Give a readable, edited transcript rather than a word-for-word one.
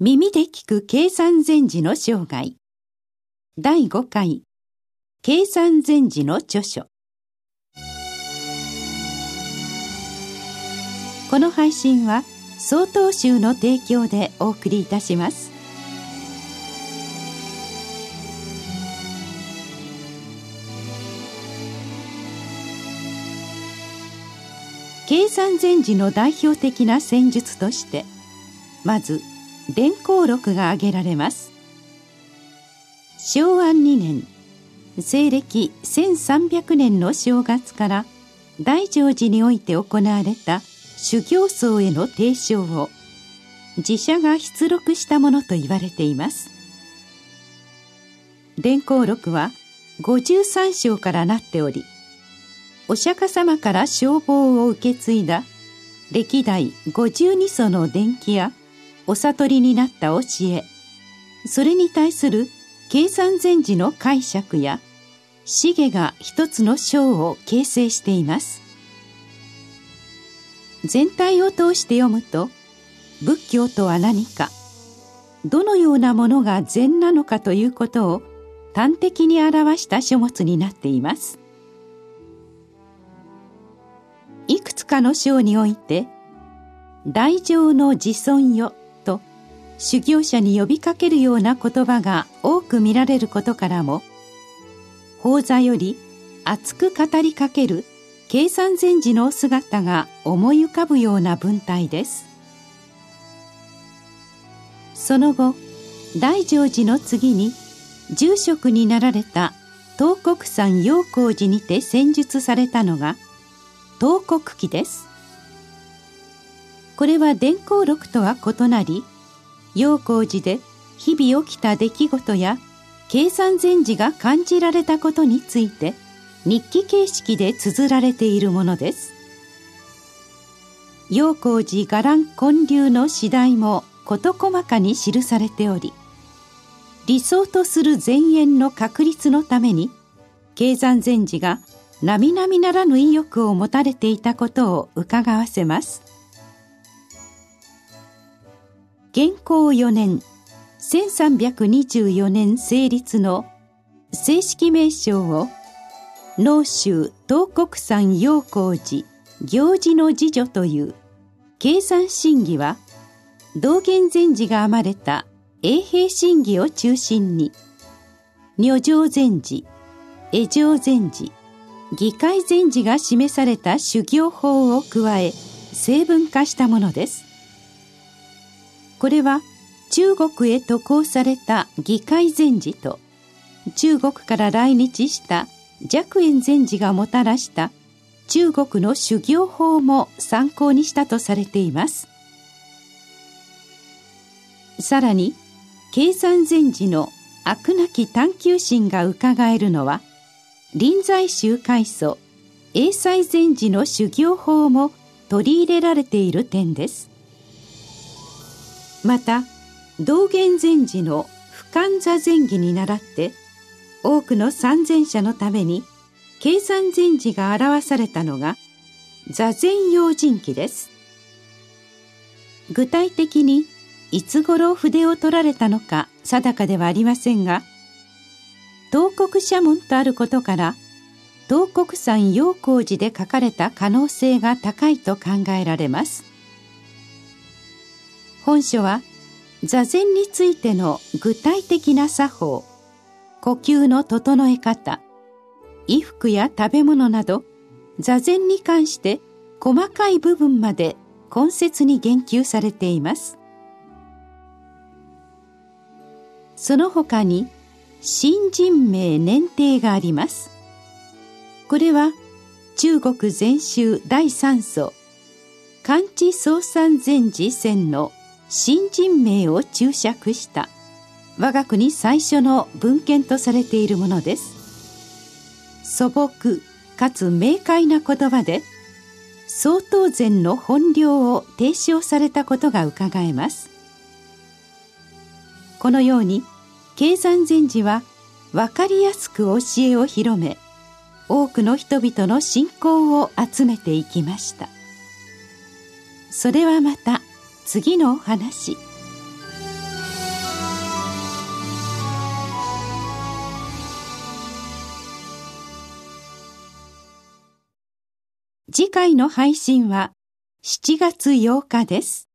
耳で聞く計算禅師の生涯第5回計算禅師の著書。この配信は曹洞宗の提供でお送りいたします。計算禅師の代表的な戦術として、まず連考録が挙げられます。昭和2年西暦1300年の正月から大乗寺において行われた修行僧への提唱を寺社が筆録したものと言われています。連考録は53章からなっており、お釈迦様から称号を受け継いだ歴代52祖の伝記やお悟りになった教え、それに対する計算禅師の解釈や茂が一つの章を形成しています。全体を通して読むと、仏教とは何か、どのようなものが禅なのかということを端的に表した書物になっています。いくつかの章において、大乗の自尊よと修行者に呼びかけるような言葉が多く見られることからも、法座より熱く語りかける計算禅師の姿が思い浮かぶような文体です。その後、大乗寺の次に住職になられた東国山陽光寺にて宣述されたのが東国記です。これは伝考録とは異なり、陽光寺で日々起きた出来事や計算禅師が感じられたことについて日記形式で綴られているものです。陽光寺伽藍建立の次第も事細かに記されており、理想とする禅縁の確立のために計算禅師が並々ならぬ意欲を持たれていたことをうかがわせます。元弘4年1324年成立の正式名称を能州東国山陽光寺行事の次女という計算真偽は、道元禅師が編まれた永平真偽を中心に女性禅師、会乗禅師、義解禅師が示された修行法を加え成文化したものです。これは中国へ渡航された義解禅師と、中国から来日した寂円禅師がもたらした中国の修行法も参考にしたとされています。さらに計算禅師の飽くなき探求心がうかがえるのは、臨済宗開祖栄西禅師の修行法も取り入れられている点です。また、道元禅師の不感座禅儀に倣って、多くの参禅者のために計算禅師が表されたのが座禅要人記です。具体的にいつ頃筆を取られたのか定かではありませんが、東国社門とあることから、東国山陽光寺で書かれた可能性が高いと考えられます。本書は座禅についての具体的な作法、呼吸の整え方、衣服や食べ物など座禅に関して細かい部分まで懇切に言及されています。その他に新人名年定があります。これは中国禅宗第3祖貫地宗三禅師選の新人名を注釈した我が国最初の文献とされているものです。素朴かつ明快な言葉で曹洞禅の本領を提唱されたことがうかがえます。このように計算禅師は分かりやすく教えを広め、多くの人々の信仰を集めていきました。それはまた次のお話。次回の配信は7月8日です。